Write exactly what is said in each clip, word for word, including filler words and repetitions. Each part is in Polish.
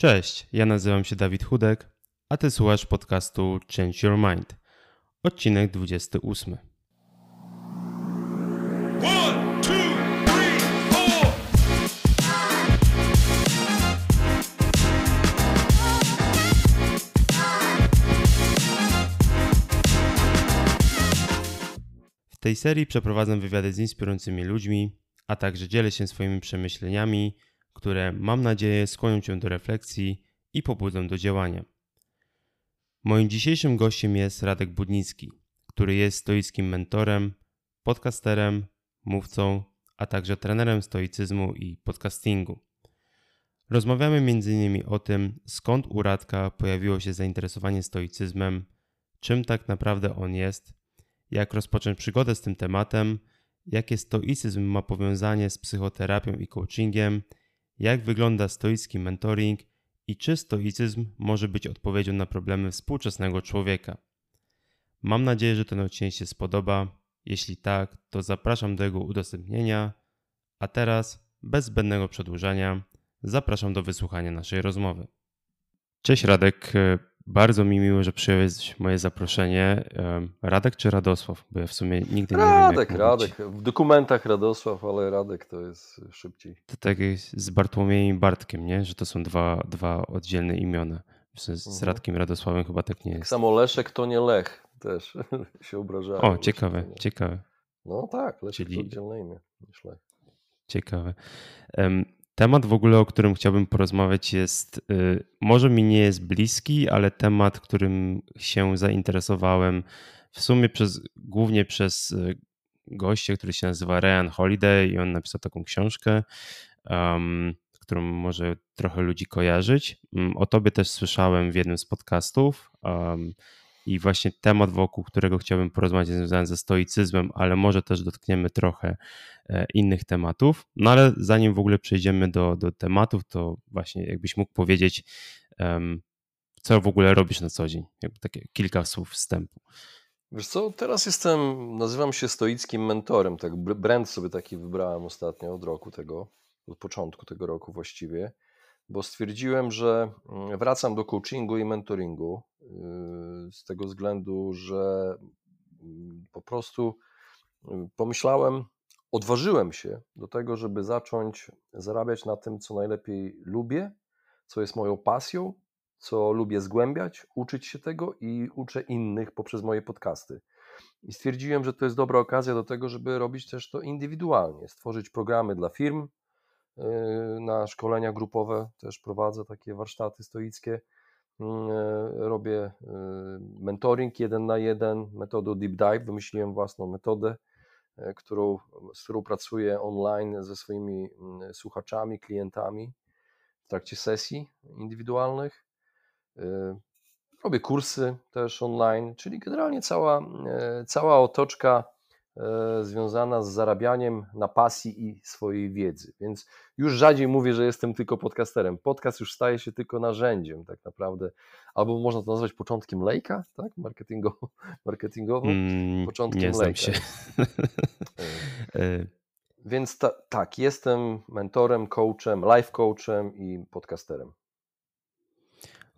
Cześć, ja nazywam się Dawid Chudek, a Ty słuchasz podcastu Change Your Mind, odcinek dwudziesty ósmy. One, two, three, four. W tej serii przeprowadzam wywiady z inspirującymi ludźmi, a także dzielę się swoimi przemyśleniami, które, mam nadzieję, skłonią Cię do refleksji i pobudzą do działania. Moim dzisiejszym gościem jest Radek Budnicki, który jest stoickim mentorem, podcasterem, mówcą, a także trenerem stoicyzmu i podcastingu. Rozmawiamy między innymi o tym, skąd u Radka pojawiło się zainteresowanie stoicyzmem, czym tak naprawdę on jest, jak rozpocząć przygodę z tym tematem, jakie stoicyzm ma powiązanie z psychoterapią i coachingiem, jak wygląda stoicki mentoring i czy stoicyzm może być odpowiedzią na problemy współczesnego człowieka. Mam nadzieję, że ten odcinek się spodoba. Jeśli tak, to zapraszam do jego udostępnienia. A teraz, bez zbędnego przedłużania, zapraszam do wysłuchania naszej rozmowy. Cześć Radek, bardzo mi miło, że przyjąłeś moje zaproszenie. Radek czy Radosław? Bo ja w sumie nigdy nie Radek, wiem, Radek. Mówić. W dokumentach Radosław, ale Radek to jest szybciej. To tak jest z Bartłomiejem i Bartkiem, nie? Że to są dwa, dwa oddzielne imiona. Z Radkiem Radosławem chyba tak nie jest. Tak samo Leszek to nie Lech też się obrażają. O, ciekawe, nie... ciekawe. No tak, Leszek Czyli... to oddzielne imię niż Lech. Ciekawe. Um, Temat w ogóle, o którym chciałbym porozmawiać jest, yy, może mi nie jest bliski, ale temat, którym się zainteresowałem w sumie przez, głównie przez yy, gościa, który się nazywa Ryan Holiday i on napisał taką książkę, um, którą może trochę ludzi kojarzyć. Um, o tobie też słyszałem w jednym z podcastów um, i właśnie temat, wokół którego chciałbym porozmawiać jest związany ze stoicyzmem, ale może też dotkniemy trochę innych tematów. No ale zanim w ogóle przejdziemy do, do tematów, to właśnie jakbyś mógł powiedzieć, um, co w ogóle robisz na co dzień? Jakby takie kilka słów wstępu. Wiesz co, teraz jestem, nazywam się stoickim mentorem, tak brand sobie taki wybrałem ostatnio od roku tego, od początku tego roku właściwie, bo stwierdziłem, że wracam do coachingu i mentoringu z tego względu, że po prostu pomyślałem, odważyłem się do tego, żeby zacząć zarabiać na tym, co najlepiej lubię, co jest moją pasją, co lubię zgłębiać, uczyć się tego i uczę innych poprzez moje podcasty. I stwierdziłem, że to jest dobra okazja do tego, żeby robić też to indywidualnie, stworzyć programy dla firm, na szkolenia grupowe też prowadzę takie warsztaty stoickie, robię mentoring jeden na jeden, metodą deep dive, wymyśliłem własną metodę, którą, z którą pracuję online ze swoimi słuchaczami, klientami w trakcie sesji indywidualnych, robię kursy też online, czyli generalnie cała, cała otoczka związana z zarabianiem na pasji i swojej wiedzy. Więc już rzadziej mówię, że jestem tylko podcasterem. Podcast już staje się tylko narzędziem tak naprawdę. Albo można to nazwać początkiem lejka, tak? Marketingowo. Marketingowo. Mm, początkiem nie lejka. Znam się. Więc ta, tak, jestem mentorem, coachem, life coachem i podcasterem.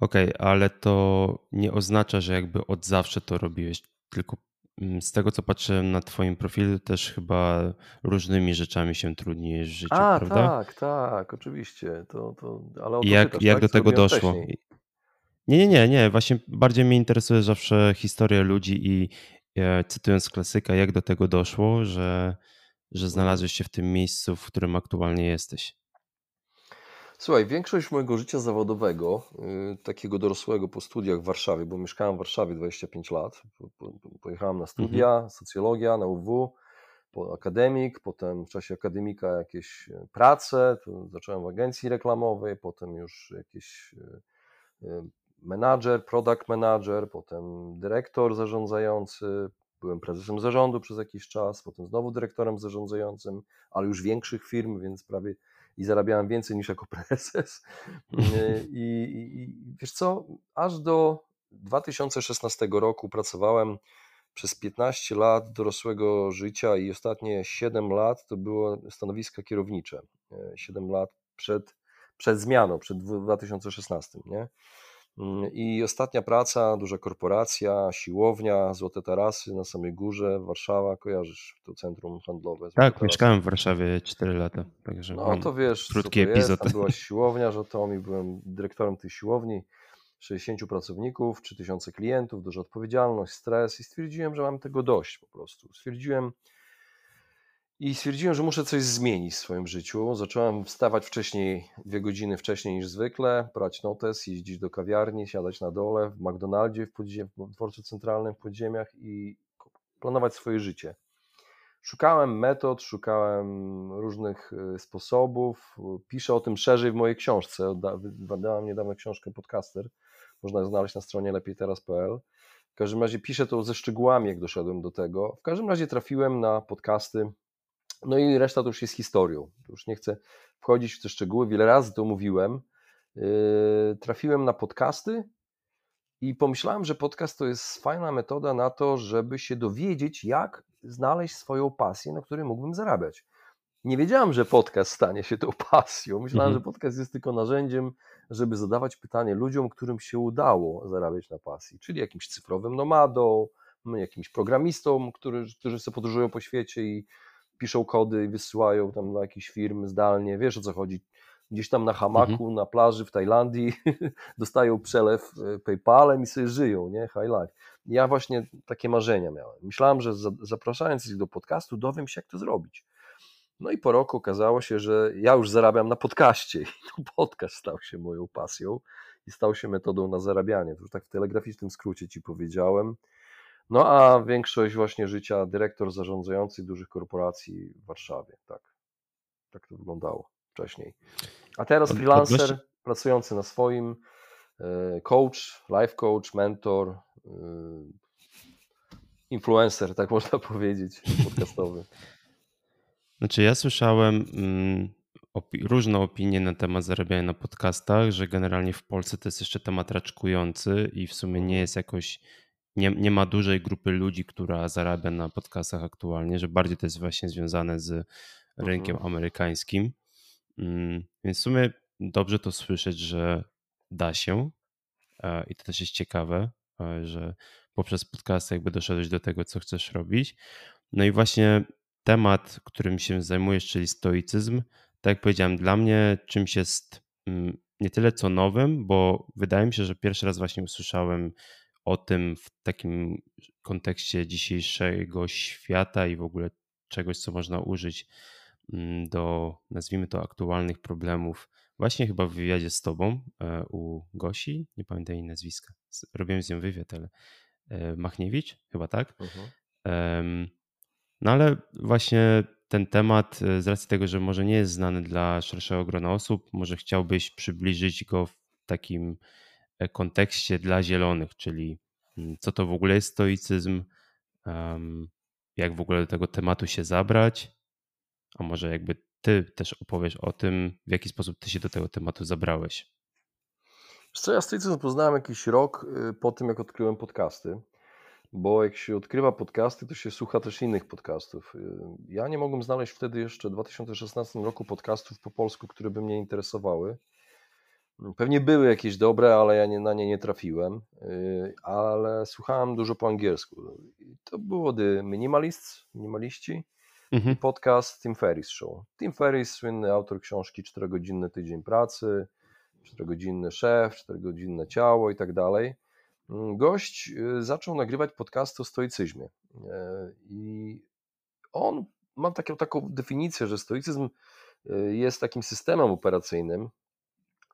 Okej, okay, ale to nie oznacza, że jakby od zawsze to robiłeś, tylko z tego, co patrzyłem na twoim profilu, też chyba różnymi rzeczami się trudnisz w życiu, A, prawda? tak, tak, oczywiście. To, to, ale o to jak pytasz, jak tak? do tego doszło? Wcześniej. Nie, nie, nie, nie. Właśnie bardziej mnie interesuje zawsze historia ludzi i e, cytując klasyka, jak do tego doszło, że, że znalazłeś się w tym miejscu, w którym aktualnie jesteś. Słuchaj, większość mojego życia zawodowego, takiego dorosłego po studiach w Warszawie, bo mieszkałem w Warszawie dwadzieścia pięć lat, pojechałem na studia, mhm. socjologia, na U W, akademik, potem w czasie akademika jakieś prace, to zacząłem w agencji reklamowej, potem już jakiś menadżer, product manager, potem dyrektor zarządzający, byłem prezesem zarządu przez jakiś czas, potem znowu dyrektorem zarządzającym, ale już większych firm, więc prawie... I zarabiałem więcej niż jako prezes. I, i, I wiesz co, aż do dwa tysiące szesnastego roku pracowałem przez piętnaście lat dorosłego życia i ostatnie siedem lat to było stanowiska kierownicze. siedem lat przed przed zmianą, przed dwa tysiące szesnastym, nie? I ostatnia praca, duża korporacja, siłownia, Złote Tarasy na samej górze, Warszawa, kojarzysz to centrum handlowe. Złote tak, Tarasy. Mieszkałem w Warszawie cztery lata. Także no to wiesz, krótki to epizod. Jest. Tam była siłownia, że to mi byłem dyrektorem tej siłowni, sześćdziesięciu pracowników, trzy tysiące klientów, duża odpowiedzialność, stres i stwierdziłem, że mam tego dość po prostu. Stwierdziłem, I stwierdziłem, że muszę coś zmienić w swoim życiu. Zacząłem wstawać wcześniej, dwie godziny wcześniej niż zwykle, brać notes, jeździć do kawiarni, siadać na dole w McDonaldzie, w, podziem, w dworcu centralnym, w podziemiach i planować swoje życie. Szukałem metod, szukałem różnych sposobów. Piszę o tym szerzej w mojej książce. Wydałam niedawno książkę Podcaster. Można znaleźć na stronie lepiej teraz kropka p l. W każdym razie piszę to ze szczegółami, jak doszedłem do tego. W każdym razie trafiłem na podcasty. No i reszta to już jest historią, już nie chcę wchodzić w te szczegóły, wiele razy to mówiłem, yy, trafiłem na podcasty i pomyślałem, że podcast to jest fajna metoda na to, żeby się dowiedzieć, jak znaleźć swoją pasję, na której mógłbym zarabiać. Nie wiedziałem, że podcast stanie się tą pasją, myślałem, mhm. że podcast jest tylko narzędziem, żeby zadawać pytanie ludziom, którym się udało zarabiać na pasji, czyli jakimś cyfrowym nomadą, jakimś programistą, który, którzy sobie podróżują po świecie i piszą kody i wysyłają tam do jakichś firm zdalnie, wiesz o co chodzi, gdzieś tam na hamaku, mhm. na plaży w Tajlandii dostają przelew PayPalem i sobie żyją, nie, high life. Ja właśnie takie marzenia miałem. Myślałem, że zapraszając ich do podcastu dowiem się, jak to zrobić. No i po roku okazało się, że ja już zarabiam na podcaście i to podcast stał się moją pasją i stał się metodą na zarabianie. To już tak w telegraficznym skrócie ci powiedziałem. No a większość właśnie życia dyrektor zarządzający dużych korporacji w Warszawie, tak, tak to wyglądało wcześniej. A teraz freelancer pracujący na swoim, coach, life coach, mentor, influencer, tak można powiedzieć, podcastowy. Znaczy ja słyszałem opi- różne opinie na temat zarabiania na podcastach, że generalnie w Polsce to jest jeszcze temat raczkujący i w sumie nie jest jakoś... Nie, nie ma dużej grupy ludzi, która zarabia na podcastach aktualnie, że bardziej to jest właśnie związane z rynkiem mhm. amerykańskim. Więc w sumie dobrze to słyszeć, że da się i to też jest ciekawe, że poprzez podcasty jakby doszedłeś do tego, co chcesz robić. No i właśnie temat, którym się zajmujesz, czyli stoicyzm, tak jak powiedziałem, dla mnie czymś jest nie tyle co nowym, bo wydaje mi się, że pierwszy raz właśnie usłyszałem o tym w takim kontekście dzisiejszego świata i w ogóle czegoś, co można użyć do, nazwijmy to, aktualnych problemów. Właśnie chyba w wywiadzie z tobą u Gosi, nie pamiętam jej nazwiska, robiłem z nią wywiad, ale Machniewicz, chyba tak. Mhm. No ale właśnie ten temat, z racji tego, że może nie jest znany dla szerszego grona osób, może chciałbyś przybliżyć go w takim kontekście dla zielonych, czyli co to w ogóle jest stoicyzm, jak w ogóle do tego tematu się zabrać, a może jakby ty też opowiesz o tym, w jaki sposób ty się do tego tematu zabrałeś. Wiesz co, ja stoicyzm poznałem jakiś rok po tym, jak odkryłem podcasty, bo jak się odkrywa podcasty, to się słucha też innych podcastów. Ja nie mogłem znaleźć wtedy jeszcze w dwa tysiące szesnastym roku podcastów po polsku, które by mnie interesowały. Pewnie były jakieś dobre, ale ja nie, na nie nie trafiłem, yy, ale słuchałem dużo po angielsku. To było The Minimalists, minimaliści, mhm. podcast Tim Ferriss Show. Tim Ferriss, słynny autor książki czterogodzinny tydzień pracy, czterogodzinny szef, czterogodzinne ciało i tak dalej. Gość zaczął nagrywać podcast o stoicyzmie yy, i on ma taką, taką definicję, że stoicyzm jest takim systemem operacyjnym,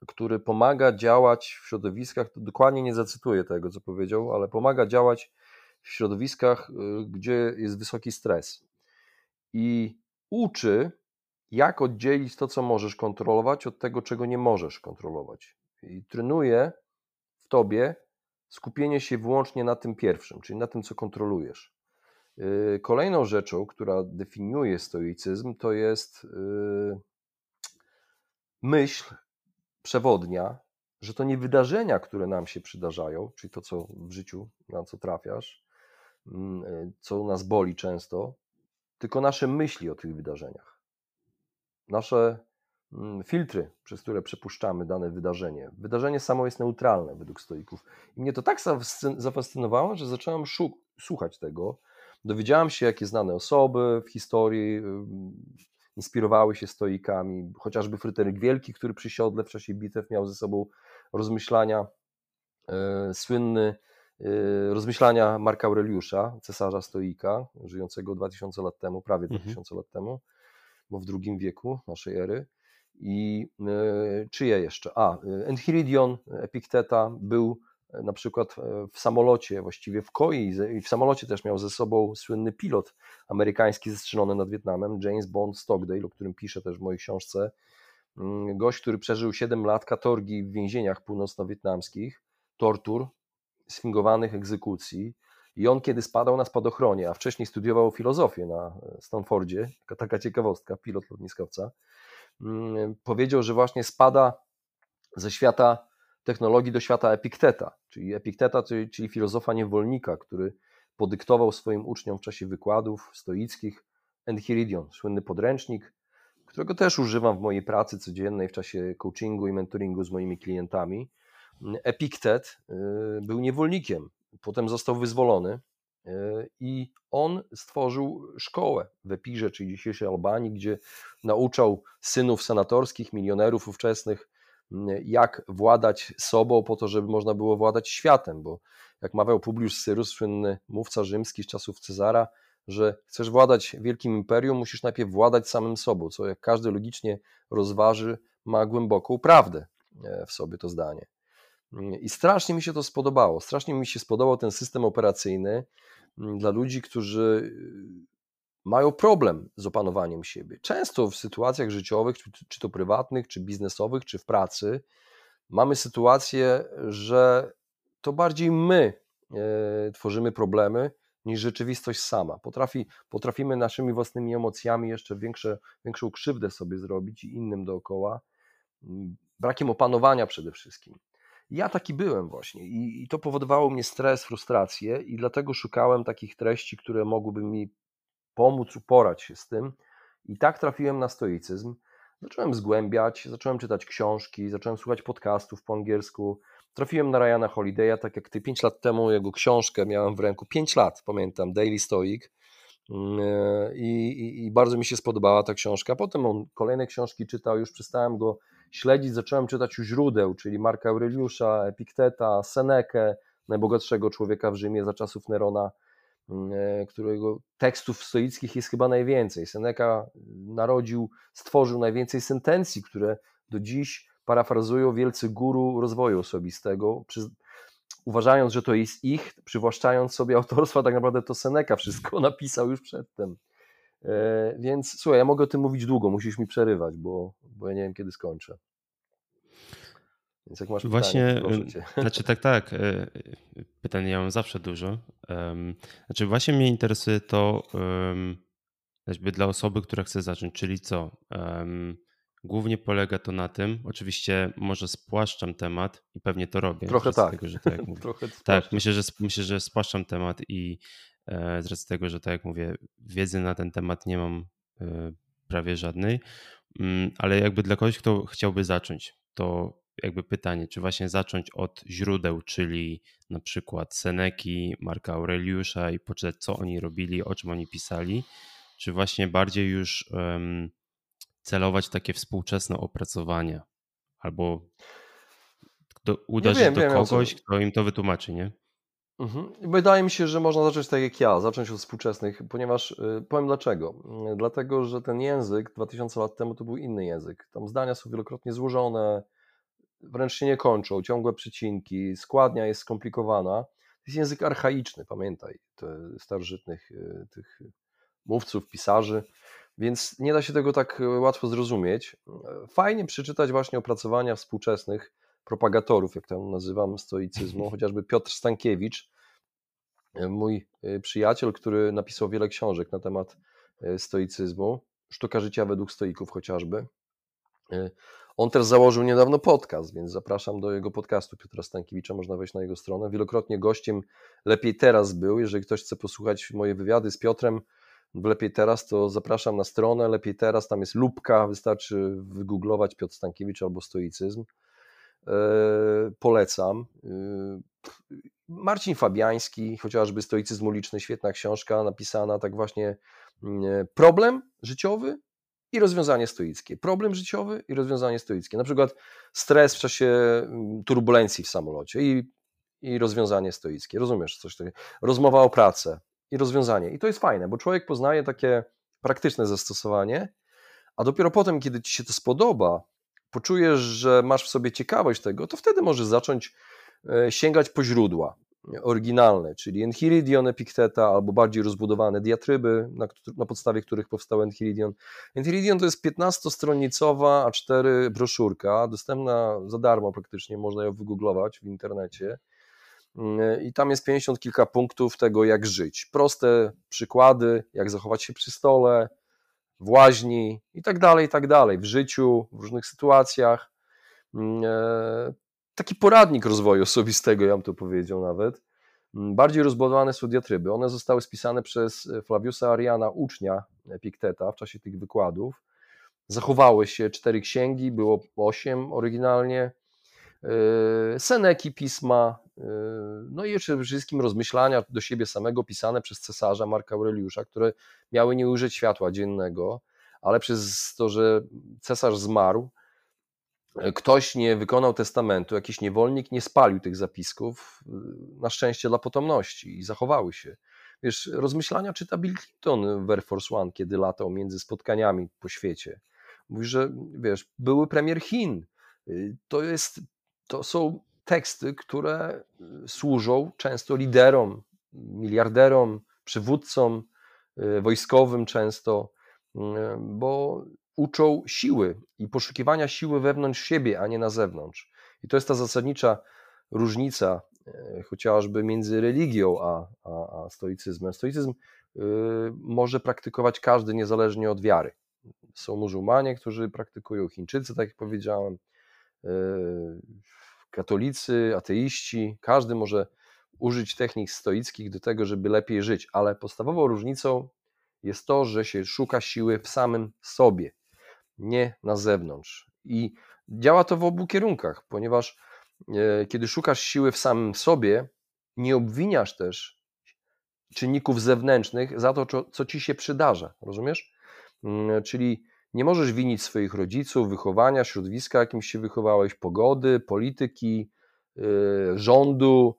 który pomaga działać w środowiskach, dokładnie nie zacytuję tego, co powiedział, ale pomaga działać w środowiskach, gdzie jest wysoki stres i uczy, jak oddzielić to, co możesz kontrolować, od tego, czego nie możesz kontrolować. I trenuje w tobie skupienie się wyłącznie na tym pierwszym, czyli na tym, co kontrolujesz. Kolejną rzeczą, która definiuje stoicyzm, to jest myśl przewodnia, że to nie wydarzenia, które nam się przydarzają, czyli to, co w życiu, na co trafiasz, co nas boli często, tylko nasze myśli o tych wydarzeniach. Nasze filtry, przez które przepuszczamy dane wydarzenie. Wydarzenie samo jest neutralne według stoików. I mnie to tak zafascynowało, że zacząłem słuchać tego. Dowiedziałem się, jakie znane osoby w historii inspirowały się stoikami. Chociażby Fryderyk Wielki, który przy siodle w czasie bitew miał ze sobą rozmyślania, e, słynny e, rozmyślania Marka Aureliusza, cesarza stoika, żyjącego dwa tysiące lat temu, prawie mhm. dwa tysiące lat temu, bo w drugim wieku naszej ery. I e, czyje jeszcze? A, Enchiridion Epikteta był na przykład w samolocie, właściwie w koi, i w samolocie też miał ze sobą słynny pilot amerykański zestrzelony nad Wietnamem, James Bond Stockdale, o którym piszę też w mojej książce. Gość, który przeżył siedem lat katorgi w więzieniach północno-wietnamskich, tortur, sfingowanych egzekucji. I on kiedy spadał na spadochronie, a wcześniej studiował filozofię na Stanfordzie, taka ciekawostka, pilot lotniskowca, powiedział, że właśnie spada ze świata technologii do świata Epikteta, czyli Epikteta, czyli filozofa niewolnika, który podyktował swoim uczniom w czasie wykładów stoickich Enchiridion, słynny podręcznik, którego też używam w mojej pracy codziennej w czasie coachingu i mentoringu z moimi klientami. Epiktet był niewolnikiem, potem został wyzwolony i on stworzył szkołę w Epirze, czyli dzisiejszej Albanii, gdzie nauczał synów senatorskich, milionerów ówczesnych, jak władać sobą po to, żeby można było władać światem, bo jak mawiał Publius Syrus, słynny mówca rzymski z czasów Cezara, że chcesz władać wielkim imperium, musisz najpierw władać samym sobą, co jak każdy logicznie rozważy, ma głęboką prawdę w sobie to zdanie. I strasznie mi się to spodobało, strasznie mi się spodobał ten system operacyjny dla ludzi, którzy mają problem z opanowaniem siebie. Często w sytuacjach życiowych, czy to prywatnych, czy biznesowych, czy w pracy, mamy sytuację, że to bardziej my tworzymy problemy niż rzeczywistość sama. Potrafi, potrafimy naszymi własnymi emocjami jeszcze większe, większą krzywdę sobie zrobić i innym dookoła, brakiem opanowania przede wszystkim. Ja taki byłem właśnie i, i to powodowało mnie stres, frustrację i dlatego szukałem takich treści, które mogłyby mi pomóc uporać się z tym i tak trafiłem na stoicyzm. Zacząłem zgłębiać, zacząłem czytać książki, zacząłem słuchać podcastów po angielsku. Trafiłem na Ryana Holidaya, tak jak ty, pięć lat temu jego książkę miałem w ręku, pięć lat pamiętam, Daily Stoic i, i, i bardzo mi się spodobała ta książka. Potem on kolejne książki czytał, już przestałem go śledzić, zacząłem czytać u źródeł, czyli Marka Aureliusza, Epikteta, Senekę, najbogatszego człowieka w Rzymie za czasów Nerona, którego tekstów stoickich jest chyba najwięcej. Seneka narodził, stworzył najwięcej sentencji, które do dziś parafrazują wielcy guru rozwoju osobistego, przy, uważając, że to jest ich, przywłaszczając sobie autorstwa, tak naprawdę to Seneka wszystko napisał już przedtem. E, więc słuchaj, ja mogę o tym mówić długo, musisz mi przerywać, bo, bo ja nie wiem, kiedy skończę. Więc jak masz pytanie, właśnie, proszę cię. Znaczy tak, tak. Pytań ja mam zawsze dużo. Znaczy właśnie mnie interesuje to jakby dla osoby, która chce zacząć, czyli co? Głównie polega to na tym, oczywiście może spłaszczam temat i pewnie to robię. Trochę tak. Tego, że tak, jak mówię. Trochę tak, myślę że, myślę, że spłaszczam temat i z racji tego, że tak jak mówię, wiedzy na ten temat nie mam prawie żadnej, ale jakby dla kogoś, kto chciałby zacząć, to jakby pytanie, czy właśnie zacząć od źródeł, czyli na przykład Seneki, Marka Aureliusza i poczytać, co oni robili, o czym oni pisali, czy właśnie bardziej już um, celować w takie współczesne opracowania albo do, uderzyć wiem, do wiem, kogoś, ja kto im to wytłumaczy, nie? Mhm. Wydaje mi się, że można zacząć tak jak ja, zacząć od współczesnych, ponieważ powiem dlaczego. Dlatego, że ten język dwa tysiące lat temu to był inny język. Tam zdania są wielokrotnie złożone, wręcz się nie kończą, ciągłe przecinki, składnia jest skomplikowana. To jest język archaiczny, pamiętaj, starożytnych tych mówców, pisarzy, więc nie da się tego tak łatwo zrozumieć. Fajnie przeczytać właśnie opracowania współczesnych propagatorów, jak tam nazywam, stoicyzmu, chociażby Piotr Stankiewicz, mój przyjaciel, który napisał wiele książek na temat stoicyzmu, Sztuka życia według stoików chociażby. On też założył niedawno podcast, więc zapraszam do jego podcastu Piotra Stankiewicza, można wejść na jego stronę. Wielokrotnie gościem Lepiej Teraz był, jeżeli ktoś chce posłuchać moje wywiady z Piotrem, Lepiej Teraz, to zapraszam na stronę Lepiej Teraz, tam jest lupka, wystarczy wygooglować Piotr Stankiewicz albo stoicyzm. Polecam. Marcin Fabiański, chociażby Stoicyzm Uliczny, świetna książka, napisana tak właśnie, problem życiowy i rozwiązanie stoickie. Problem życiowy i rozwiązanie stoickie. Na przykład stres w czasie turbulencji w samolocie i, i rozwiązanie stoickie. Rozumiesz coś takiego? Rozmowa o pracę i rozwiązanie. I to jest fajne, bo człowiek poznaje takie praktyczne zastosowanie, a dopiero potem, kiedy ci się to spodoba, poczujesz, że masz w sobie ciekawość tego, to wtedy możesz zacząć sięgać po źródła oryginalne, czyli Enchiridion Epikteta albo bardziej rozbudowane diatryby, na, na podstawie których powstał Enchiridion. Enchiridion to jest piętnastostronicowa A cztery broszurka, dostępna za darmo praktycznie, można ją wygooglować w internecie i tam jest pięćdziesiąt kilka punktów tego, jak żyć. Proste przykłady, jak zachować się przy stole, w łaźni i tak dalej, i tak dalej, w życiu, w różnych sytuacjach. Taki poradnik rozwoju osobistego, ja bym to powiedział nawet. Bardziej rozbudowane są diatryby. One zostały spisane przez Flaviusa Ariana, ucznia Epikteta, w czasie tych wykładów. Zachowały się cztery księgi, było osiem oryginalnie, Seneki pisma, no i jeszcze wszystkim rozmyślania do siebie samego pisane przez cesarza Marka Aureliusza, które miały nie ujrzeć światła dziennego, ale przez to, że cesarz zmarł, ktoś nie wykonał testamentu, jakiś niewolnik nie spalił tych zapisków, na szczęście dla potomności, i zachowały się. Wiesz, rozmyślania czyta Bill Clinton w Air Force One, kiedy latał między spotkaniami po świecie. Mówi, że wiesz, były premier Chin, to jest, to są teksty, które służą często liderom, miliarderom, przywódcom wojskowym często, bo uczą siły i poszukiwania siły wewnątrz siebie, a nie na zewnątrz. I to jest ta zasadnicza różnica chociażby między religią a, a, a stoicyzmem. Stoicyzm y, może praktykować każdy niezależnie od wiary. Są muzułmanie, którzy praktykują, Chińczycy, tak jak powiedziałem, y, katolicy, ateiści. Każdy może użyć technik stoickich do tego, żeby lepiej żyć, ale podstawową różnicą jest to, że się szuka siły w samym sobie, nie na zewnątrz. I działa to w obu kierunkach, ponieważ kiedy szukasz siły w samym sobie, nie obwiniasz też czynników zewnętrznych za to, co ci się przydarza, rozumiesz? Czyli nie możesz winić swoich rodziców, wychowania, środowiska, jakim się wychowałeś, pogody, polityki, rządu,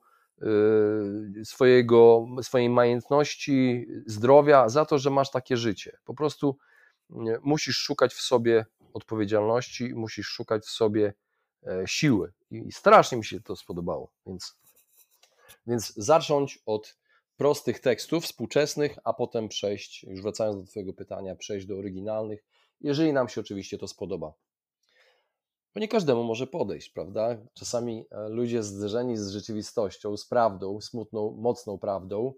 swojego, swojej majętności, zdrowia, za to, że masz takie życie. Po prostu musisz szukać w sobie odpowiedzialności, musisz szukać w sobie siły. I strasznie mi się to spodobało. Więc, więc zacząć od prostych tekstów współczesnych, a potem przejść, już wracając do twojego pytania, przejść do oryginalnych, jeżeli nam się oczywiście to spodoba. Bo nie każdemu może podejść, prawda? Czasami ludzie zderzeni z rzeczywistością, z prawdą, smutną, mocną prawdą,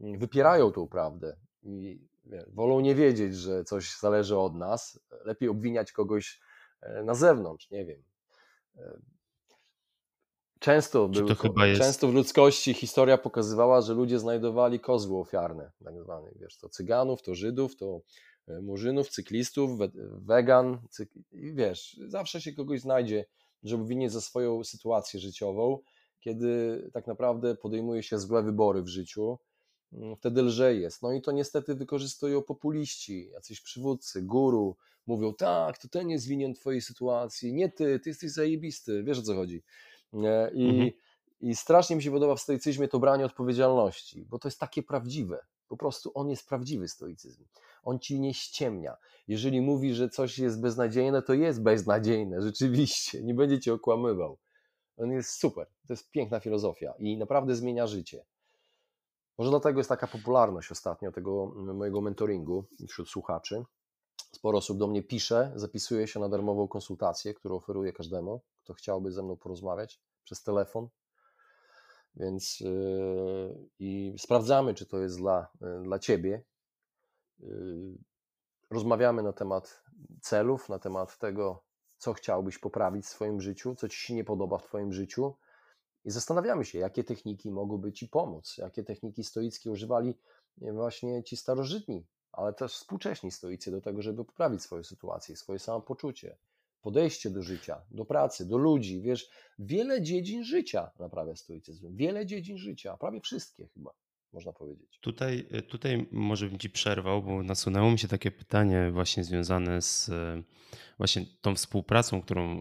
wypierają tą prawdę i wolą nie wiedzieć, że coś zależy od nas. Lepiej obwiniać kogoś na zewnątrz, nie wiem. Często, był, często w ludzkości historia pokazywała, że ludzie znajdowali kozły ofiarne, tak zwane, wiesz, to Cyganów, to Żydów, to murzynów, cyklistów, wegan, cyk... wiesz, zawsze się kogoś znajdzie, żeby winić za swoją sytuację życiową, kiedy tak naprawdę podejmuje się złe wybory w życiu, wtedy lżej jest. No i to niestety wykorzystują populiści, jacyś przywódcy, guru, mówią, tak, to ten jest winien twojej sytuacji, nie ty, ty jesteś zajebisty, wiesz, o co chodzi. I, mhm. i strasznie mi się podoba w stoicyzmie to branie odpowiedzialności, bo to jest takie prawdziwe. Po prostu on jest prawdziwy stoicyzm. On ci nie ściemnia. Jeżeli mówi, że coś jest beznadziejne, to jest beznadziejne, rzeczywiście. Nie będzie cię okłamywał. On jest super. To jest piękna filozofia i naprawdę zmienia życie. Może dlatego jest taka popularność ostatnio tego mojego mentoringu wśród słuchaczy. Sporo osób do mnie pisze, zapisuje się na darmową konsultację, którą oferuję każdemu, kto chciałby ze mną porozmawiać przez telefon. Więc yy, i sprawdzamy, czy to jest dla, dla ciebie. Yy, rozmawiamy na temat celów, na temat tego, co chciałbyś poprawić w swoim życiu, co ci się nie podoba w twoim życiu i zastanawiamy się, jakie techniki mogłyby ci pomóc, jakie techniki stoickie używali właśnie ci starożytni ale też współcześni stoicy do tego, żeby poprawić swoją sytuację, swoje samopoczucie, podejście do życia, do pracy, do ludzi. Wiesz, wiele dziedzin życia naprawia stoicyzm, wiele dziedzin życia, prawie wszystkie chyba, można powiedzieć. Tutaj, tutaj może bym ci przerwał, bo nasunęło mi się takie pytanie właśnie związane z właśnie tą współpracą, którą,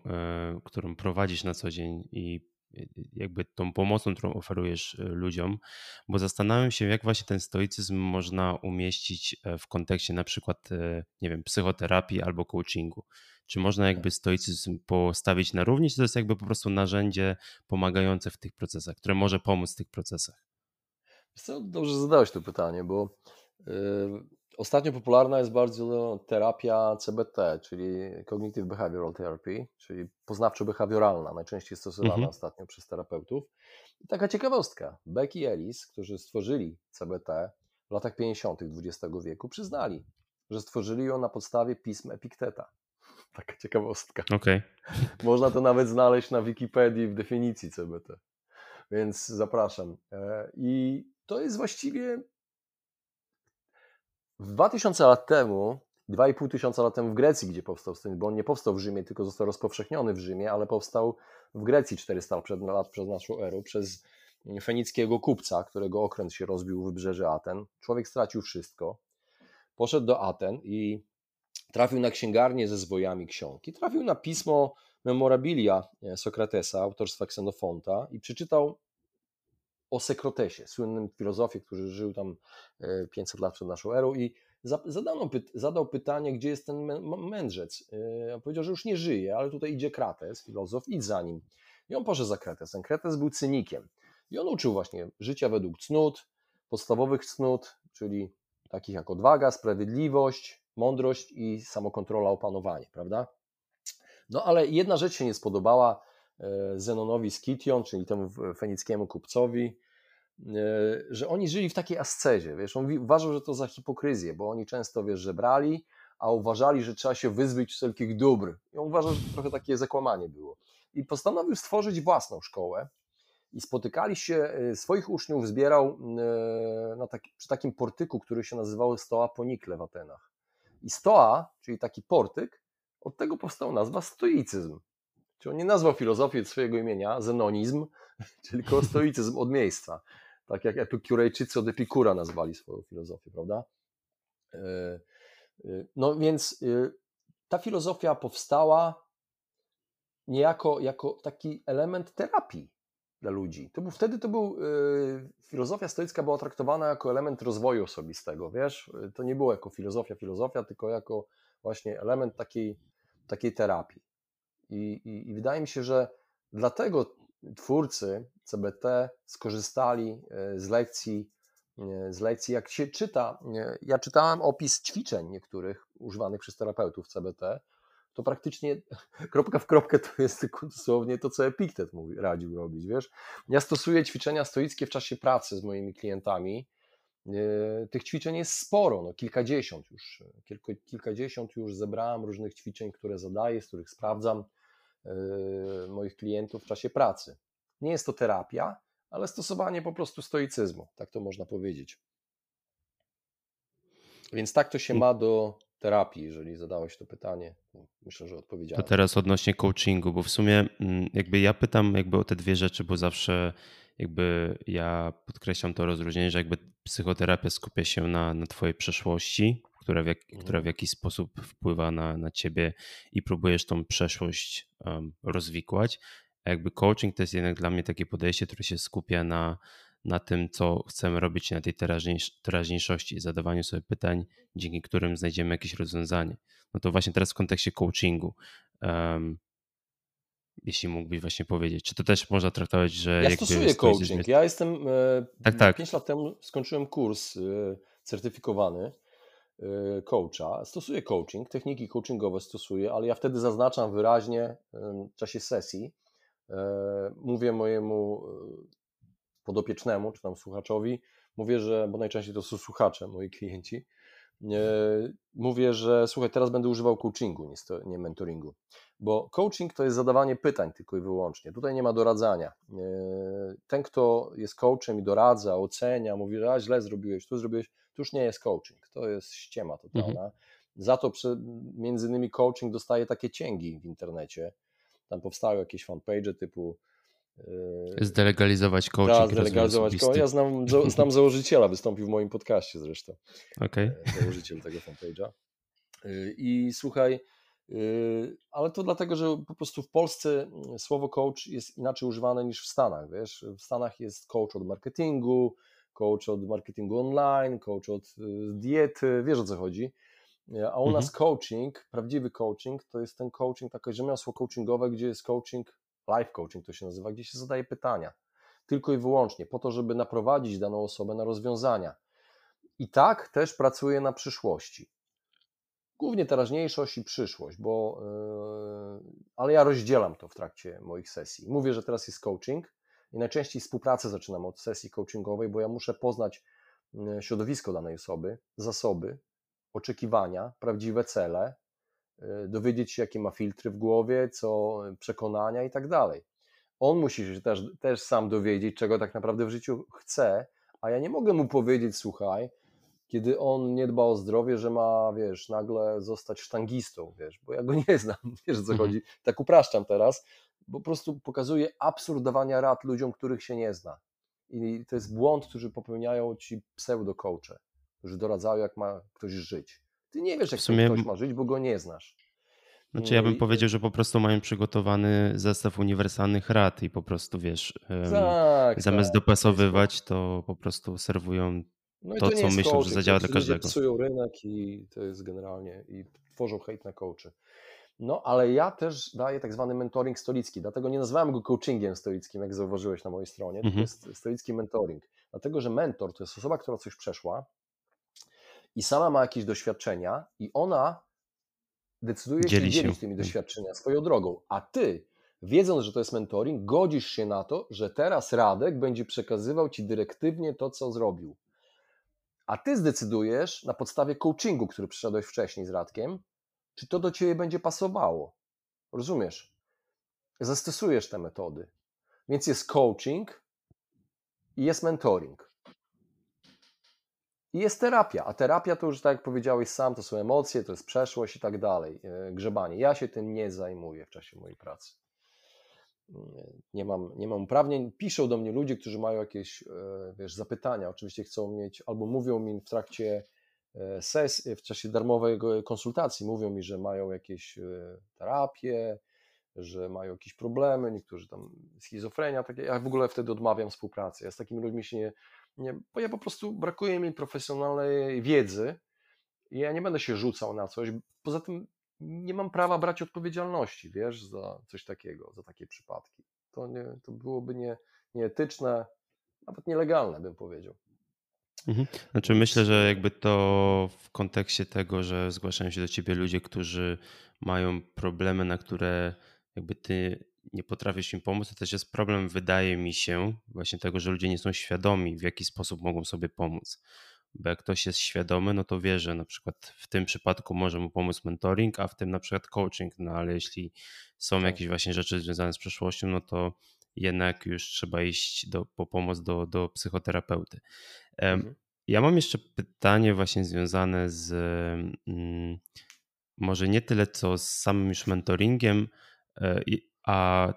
którą prowadzisz na co dzień i jakby tą pomocą, którą oferujesz ludziom, bo zastanawiam się, jak właśnie ten stoicyzm można umieścić w kontekście na przykład, nie wiem, psychoterapii albo coachingu. Czy można jakby stoicyzm postawić na równi, czy to jest jakby po prostu narzędzie pomagające w tych procesach, które może pomóc w tych procesach? Dobrze zadałeś to pytanie, bo yy, ostatnio popularna jest bardzo terapia C B T, czyli Cognitive Behavioral Therapy, czyli poznawczo-behawioralna, najczęściej stosowana mm-hmm. ostatnio przez terapeutów. I taka ciekawostka, Beck i Ellis, którzy stworzyli C B T w latach pięćdziesiątych dwudziestego wieku, przyznali, że stworzyli ją na podstawie pism Epikteta. Taka ciekawostka. Okay. Można to nawet znaleźć na Wikipedii w definicji C B T, więc zapraszam. I to jest właściwie dwa tysiące lat temu, dwa i pół tysiąca lat temu w Grecji, gdzie powstał stoicyzm, bo on nie powstał w Rzymie, tylko został rozpowszechniony w Rzymie, ale powstał w Grecji czterysta lat przed naszą erą przez fenickiego kupca, którego okręt się rozbił w wybrzeży Aten. Człowiek stracił wszystko, poszedł do Aten i trafił na księgarnię ze zwojami ksiąg i trafił na pismo Memorabilia Sokratesa, autorstwa Ksenofonta, i przeczytał o Sokratesie, słynnym filozofie, który żył tam pięćset lat przed naszą erą, i zadano, zadał pytanie, gdzie jest ten mędrzec. Powiedział, że już nie żyje, ale tutaj idzie Krates, filozof, idź za nim. I on poszedł za Kratesem. Krates był cynikiem i on uczył właśnie życia według cnót, podstawowych cnót, czyli takich jak odwaga, sprawiedliwość, mądrość i samokontrola, opanowanie, prawda? No ale jedna rzecz się nie spodobała Zenonowi z Kition, czyli temu fenickiemu kupcowi, że oni żyli w takiej ascezie, wiesz, on uważał, że to za hipokryzję, bo oni często, wiesz, żebrali, a uważali, że trzeba się wyzbyć wszelkich dóbr. I on uważał, że to trochę takie zakłamanie było. I postanowił stworzyć własną szkołę i spotykali się, swoich uczniów zbierał na taki, przy takim portyku, który się nazywał Stoa Poikile w Atenach. I stoa, czyli taki portyk, od tego powstała nazwa stoicyzm. Czyli on nie nazwał filozofii od swojego imienia zenonizm, tylko stoicyzm od miejsca. Tak jak Epikurejczycy od Epikura nazwali swoją filozofię, prawda? No więc ta filozofia powstała niejako jako taki element terapii dla ludzi. To był, wtedy to był, filozofia stoicka była traktowana jako element rozwoju osobistego, wiesz? To nie było jako filozofia, filozofia, tylko jako właśnie element takiej, takiej terapii. I, i, I wydaje mi się, że dlatego twórcy C B T skorzystali z lekcji, z lekcji, jak się czyta, ja czytałem opis ćwiczeń niektórych używanych przez terapeutów C B T, to praktycznie kropka w kropkę to jest dosłownie to, co Epiktet mówi, radził robić, wiesz. Ja stosuję ćwiczenia stoickie w czasie pracy z moimi klientami. Tych ćwiczeń jest sporo, no kilkadziesiąt już, kilku, kilkadziesiąt już zebrałem różnych ćwiczeń, które zadaję, z których sprawdzam yy, moich klientów w czasie pracy. Nie jest to terapia, ale stosowanie po prostu stoicyzmu, tak to można powiedzieć. Więc tak to się ma do terapii, jeżeli zadałeś to pytanie, myślę, że odpowiedziałem. To teraz odnośnie coachingu, bo w sumie jakby ja pytam jakby o te dwie rzeczy, bo zawsze jakby ja podkreślam to rozróżnienie, że jakby psychoterapia skupia się na, na twojej przeszłości, która w, jak, mhm. która w jakiś sposób wpływa na, na ciebie i próbujesz tą przeszłość um, rozwikłać, a jakby coaching to jest jednak dla mnie takie podejście, które się skupia na na tym, co chcemy robić, na tej teraźniejszości i zadawaniu sobie pytań, dzięki którym znajdziemy jakieś rozwiązanie. No to właśnie teraz w kontekście coachingu, um, jeśli mógłbyś właśnie powiedzieć, czy to też można traktować, że... Ja stosuję coaching, jest... ja jestem... Tak, tak. pięć lat temu skończyłem kurs certyfikowany coacha, stosuję coaching, techniki coachingowe stosuję, ale ja wtedy zaznaczam wyraźnie w czasie sesji, mówię mojemu... podopiecznemu, czy tam słuchaczowi, mówię, że, bo najczęściej to są słuchacze, moi klienci, yy, mówię, że słuchaj, teraz będę używał coachingu, nie, sto, nie mentoringu, bo coaching to jest zadawanie pytań tylko i wyłącznie, tutaj nie ma doradzania. Yy, ten, kto jest coachem i doradza, ocenia, mówi, że a, źle zrobiłeś, tu zrobiłeś, To już nie jest coaching, to jest ściema totalna. Mhm. Za to przy, między innymi coaching dostaje takie cięgi w internecie. Tam powstały jakieś fanpage'e typu zdelegalizować coaching. Da, zdelegalizować coaching. Ja znam, znam założyciela, wystąpił w moim podcaście zresztą. Okay. Założyciel tego fanpage'a. I słuchaj, ale to dlatego, że po prostu w Polsce słowo coach jest inaczej używane niż w Stanach. Wiesz, w Stanach jest coach od marketingu, coach od marketingu online, coach od diety, wiesz o co chodzi. A u mhm. nas coaching, prawdziwy coaching, to jest ten coaching, takie rzemiosło coachingowe, gdzie jest coaching, life coaching to się nazywa, gdzie się zadaje pytania. Tylko i wyłącznie po to, żeby naprowadzić daną osobę na rozwiązania. I tak też pracuję na przyszłości. Głównie teraźniejszość i przyszłość, bo, yy, ale ja rozdzielam to w trakcie moich sesji. Mówię, że teraz jest coaching i najczęściej współpracę zaczynam od sesji coachingowej, bo ja muszę poznać środowisko danej osoby, zasoby, oczekiwania, prawdziwe cele, dowiedzieć się, jakie ma filtry w głowie, co przekonania i tak dalej. On musi się też, też sam dowiedzieć, czego tak naprawdę w życiu chce, a ja nie mogę mu powiedzieć, słuchaj, kiedy on nie dba o zdrowie, że ma, wiesz, nagle zostać sztangistą, wiesz, bo ja go nie znam, wiesz, o co chodzi, tak upraszczam teraz, bo po prostu pokazuje absurd dawania rad ludziom, których się nie zna. I to jest błąd, który popełniają ci pseudo-coache, którzy doradzają, jak ma ktoś żyć. Ty nie wiesz, jak w sumie ktoś ma żyć, bo go nie znasz. Znaczy ja bym powiedział, że po prostu mają przygotowany zestaw uniwersalnych rad i po prostu, wiesz, tak, zamiast tak, dopasowywać, to po prostu serwują no to, to co myślą, coaching, że zadziała dla każdego. Ludzie psują rynek i to jest generalnie, i tworzą hejt na coachy. No ale ja też daję tak zwany mentoring stoicki, dlatego nie nazwałem go coachingiem stoickim, jak zauważyłeś na mojej stronie, to mhm. jest stoicki mentoring, dlatego że mentor to jest osoba, która coś przeszła, i sama ma jakieś doświadczenia i ona decyduje Dzieli się dzielić się. tymi doświadczeniami swoją drogą. A ty, wiedząc, że to jest mentoring, godzisz się na to, że teraz Radek będzie przekazywał ci dyrektywnie to, co zrobił. A ty zdecydujesz na podstawie coachingu, który przeszedłeś wcześniej z Radkiem, czy to do ciebie będzie pasowało. Rozumiesz? Zastosujesz te metody. Więc jest coaching i jest mentoring. I jest terapia, a terapia to już, tak jak powiedziałeś sam, to są emocje, to jest przeszłość i tak dalej, grzebanie. Ja się tym nie zajmuję w czasie mojej pracy. Nie mam, nie mam uprawnień. Piszą do mnie ludzie, którzy mają jakieś, wiesz, zapytania, oczywiście chcą mieć, albo mówią mi w trakcie sesji, w czasie darmowej konsultacji, mówią mi, że mają jakieś terapie, że mają jakieś problemy, niektórzy tam schizofrenia, takie. Ja w ogóle wtedy odmawiam współpracy. Ja z takimi ludźmi się nie... Nie, bo ja po prostu brakuje mi profesjonalnej wiedzy i ja nie będę się rzucał na coś. Poza tym nie mam prawa brać odpowiedzialności, wiesz, za coś takiego, za takie przypadki. To, nie, to byłoby nie, nieetyczne, nawet nielegalne, bym powiedział. Mhm. Znaczy myślę, że jakby to w kontekście tego, że zgłaszają się do ciebie ludzie, którzy mają problemy, na które jakby ty nie potrafisz im pomóc, to też jest problem, wydaje mi się, właśnie tego, że ludzie nie są świadomi, w jaki sposób mogą sobie pomóc. Bo jak ktoś jest świadomy, no to wie, że na przykład w tym przypadku może mu pomóc mentoring, a w tym na przykład coaching, no ale jeśli są jakieś właśnie rzeczy związane z przeszłością, no to jednak już trzeba iść do, po pomoc do, do psychoterapeuty. Mhm. Ja mam jeszcze pytanie właśnie związane z mm, może nie tyle co z samym już mentoringiem, i, a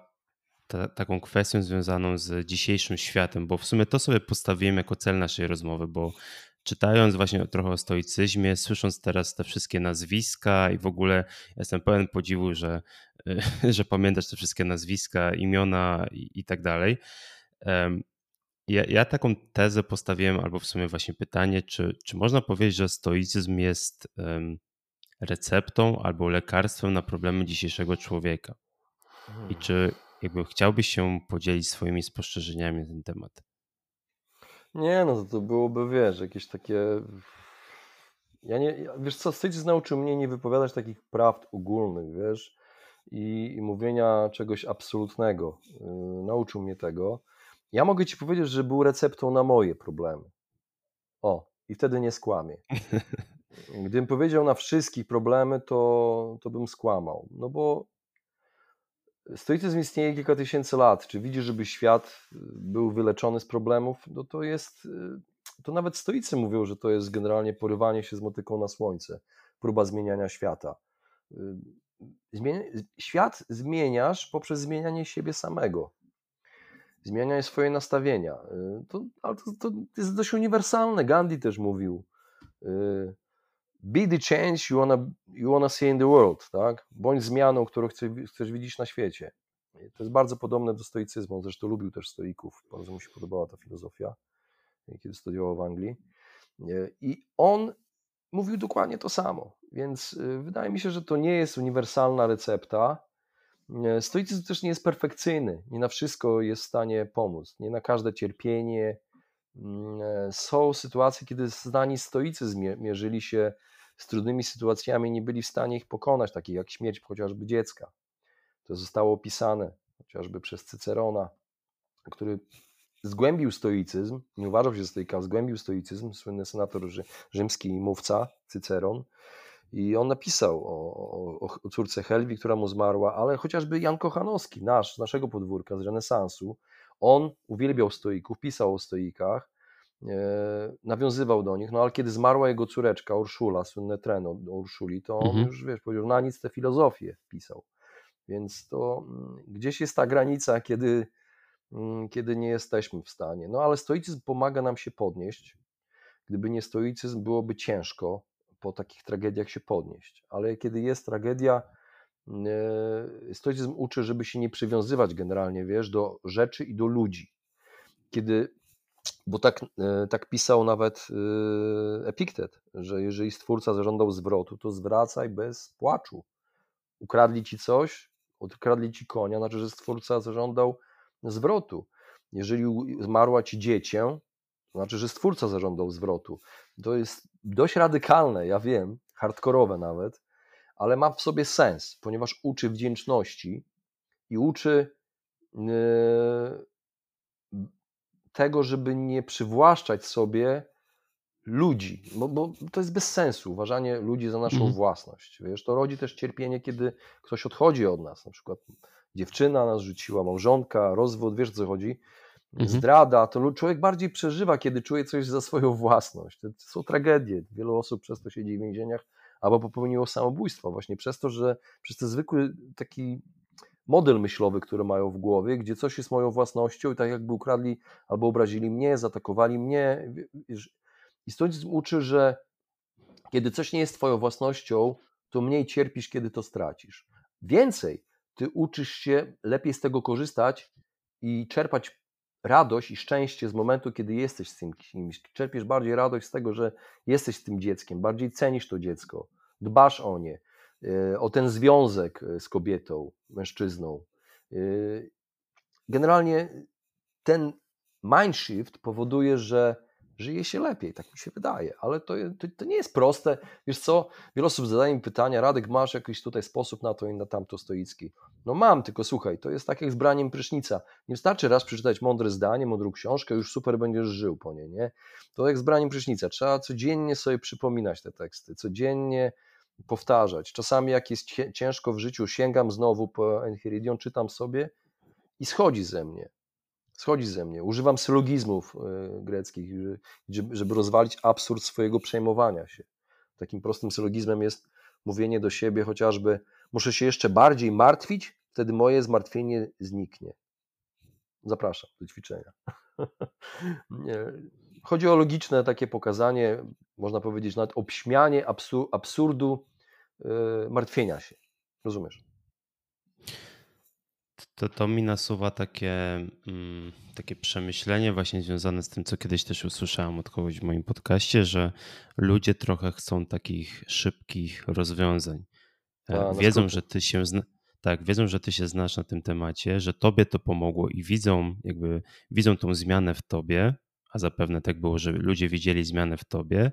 ta, taką kwestią związaną z dzisiejszym światem, bo w sumie to sobie postawiłem jako cel naszej rozmowy, bo czytając właśnie trochę o stoicyzmie, słysząc teraz te wszystkie nazwiska i w ogóle jestem pełen podziwu, że, że pamiętasz te wszystkie nazwiska, imiona i, i tak dalej. Ja, ja taką tezę postawiłem, albo w sumie właśnie pytanie, czy, czy można powiedzieć, że stoicyzm jest um, receptą albo lekarstwem na problemy dzisiejszego człowieka? I czy jakby chciałbyś się podzielić swoimi spostrzeżeniami na ten temat? Nie, no to byłoby, wiesz, jakieś takie... Ja nie, wiesz co, stoicyzm nauczył mnie nie wypowiadać takich prawd ogólnych, wiesz, i, i mówienia czegoś absolutnego. Yy, nauczył mnie tego. Ja mogę ci powiedzieć, że był receptą na moje problemy. O, i wtedy nie skłamię. Gdybym powiedział na wszystkich problemy, to, to bym skłamał. No bo stoicyzm istnieje kilka tysięcy lat. Czy widzisz, żeby świat był wyleczony z problemów? No to jest to nawet stoicy mówią, że to jest generalnie porywanie się z motyką na słońce, próba zmieniania świata. Zmienia, świat zmieniasz poprzez zmienianie siebie samego, zmienianie swoje nastawienia. To, ale to, to jest dość uniwersalne. Gandhi też mówił: be the change you wanna, you wanna see in the world, tak? Bądź zmianą, którą chcesz, chcesz widzieć na świecie. To jest bardzo podobne do stoicyzmu, zresztą lubił też stoików, bardzo mu się podobała ta filozofia, kiedy studiował w Anglii. I on mówił dokładnie to samo, więc wydaje mi się, że to nie jest uniwersalna recepta. Stoicyzm też nie jest perfekcyjny, nie na wszystko jest w stanie pomóc, nie na każde cierpienie. Są sytuacje, kiedy znani stoicy mierzyli się z trudnymi sytuacjami, nie byli w stanie ich pokonać, takich jak śmierć chociażby dziecka. To zostało opisane chociażby przez Cycerona, który zgłębił stoicyzm, nie uważał się stoika, zgłębił stoicyzm, słynny senator rzymski i mówca Cyceron. I on napisał o, o, o córce Helwi, która mu zmarła, ale chociażby Jan Kochanowski, nasz, z naszego podwórka, z renesansu, on uwielbiał stoików, pisał o stoikach, e, nawiązywał do nich, no ale kiedy zmarła jego córeczka Urszula, słynne treno o Urszuli, to on mhm. już, wiesz, powiedział, na nic tę filozofię pisał. Więc to gdzieś jest ta granica, kiedy, kiedy nie jesteśmy w stanie. No ale stoicyzm pomaga nam się podnieść. Gdyby nie stoicyzm, byłoby ciężko po takich tragediach się podnieść. Ale kiedy jest tragedia, stoicyzm uczy, żeby się nie przywiązywać generalnie, wiesz, do rzeczy i do ludzi. Kiedy, bo tak, tak pisał nawet Epiktet, że jeżeli stwórca zażądał zwrotu, to zwracaj bez płaczu. Ukradli ci coś, ukradli ci konia, znaczy, że stwórca zażądał zwrotu. Jeżeli zmarła ci dziecię, to znaczy, że stwórca zażądał zwrotu. To jest dość radykalne, ja wiem, hardkorowe nawet, ale ma w sobie sens, ponieważ uczy wdzięczności i uczy tego, żeby nie przywłaszczać sobie ludzi, bo, bo to jest bez sensu, uważanie ludzi za naszą mm. własność. Wiesz, to rodzi też cierpienie, kiedy ktoś odchodzi od nas, na przykład dziewczyna nas rzuciła, małżonka, rozwód, wiesz, co chodzi, mm. zdrada, to człowiek bardziej przeżywa, kiedy czuje coś za swoją własność. To są tragedie, wielu osób przez to siedzi w więzieniach albo popełniło samobójstwo właśnie przez to, że przez ten zwykły taki model myślowy, który mają w głowie, gdzie coś jest moją własnością i tak jakby ukradli albo obrazili mnie, zaatakowali mnie. Wiesz, i stoicyzm uczy, że kiedy coś nie jest twoją własnością, to mniej cierpisz, kiedy to stracisz. Więcej, ty uczysz się lepiej z tego korzystać i czerpać radość i szczęście z momentu, kiedy jesteś z tym kimś. Czerpiesz bardziej radość z tego, że jesteś z tym dzieckiem, bardziej cenisz to dziecko, dbasz o nie, o ten związek z kobietą, mężczyzną. Generalnie ten mindshift powoduje, że żyje się lepiej, tak mi się wydaje, ale to, to, to nie jest proste. Wiesz co, wiele osób zadaje mi pytania, Radek, masz jakiś tutaj sposób na to i na tamto stoicki? No mam, tylko słuchaj, to jest tak jak z braniem prysznica. Nie wystarczy raz przeczytać mądre zdanie, mądrą książkę, już super będziesz żył po niej, nie? To jak z braniem prysznica, trzeba codziennie sobie przypominać te teksty, codziennie powtarzać. Czasami jak jest ciężko w życiu, sięgam znowu po Enchiridion, czytam sobie i schodzi ze mnie. Schodzi ze mnie. Używam sylogizmów greckich, żeby rozwalić absurd swojego przejmowania się. Takim prostym sylogizmem jest mówienie do siebie chociażby: muszę się jeszcze bardziej martwić, wtedy moje zmartwienie zniknie. Zapraszam do ćwiczenia. Chodzi o logiczne takie pokazanie, można powiedzieć nawet obśmianie absur- absurdu yy, martwienia się. Rozumiesz? To, to mi nasuwa takie, um, takie przemyślenie właśnie związane z tym, co kiedyś też usłyszałem od kogoś w moim podcaście, że ludzie trochę chcą takich szybkich rozwiązań. A, wiedzą, że ty się zna- tak, wiedzą, że ty się znasz na tym temacie, że tobie to pomogło i widzą, jakby widzą tą zmianę w tobie, a zapewne tak było, że ludzie widzieli zmianę w tobie,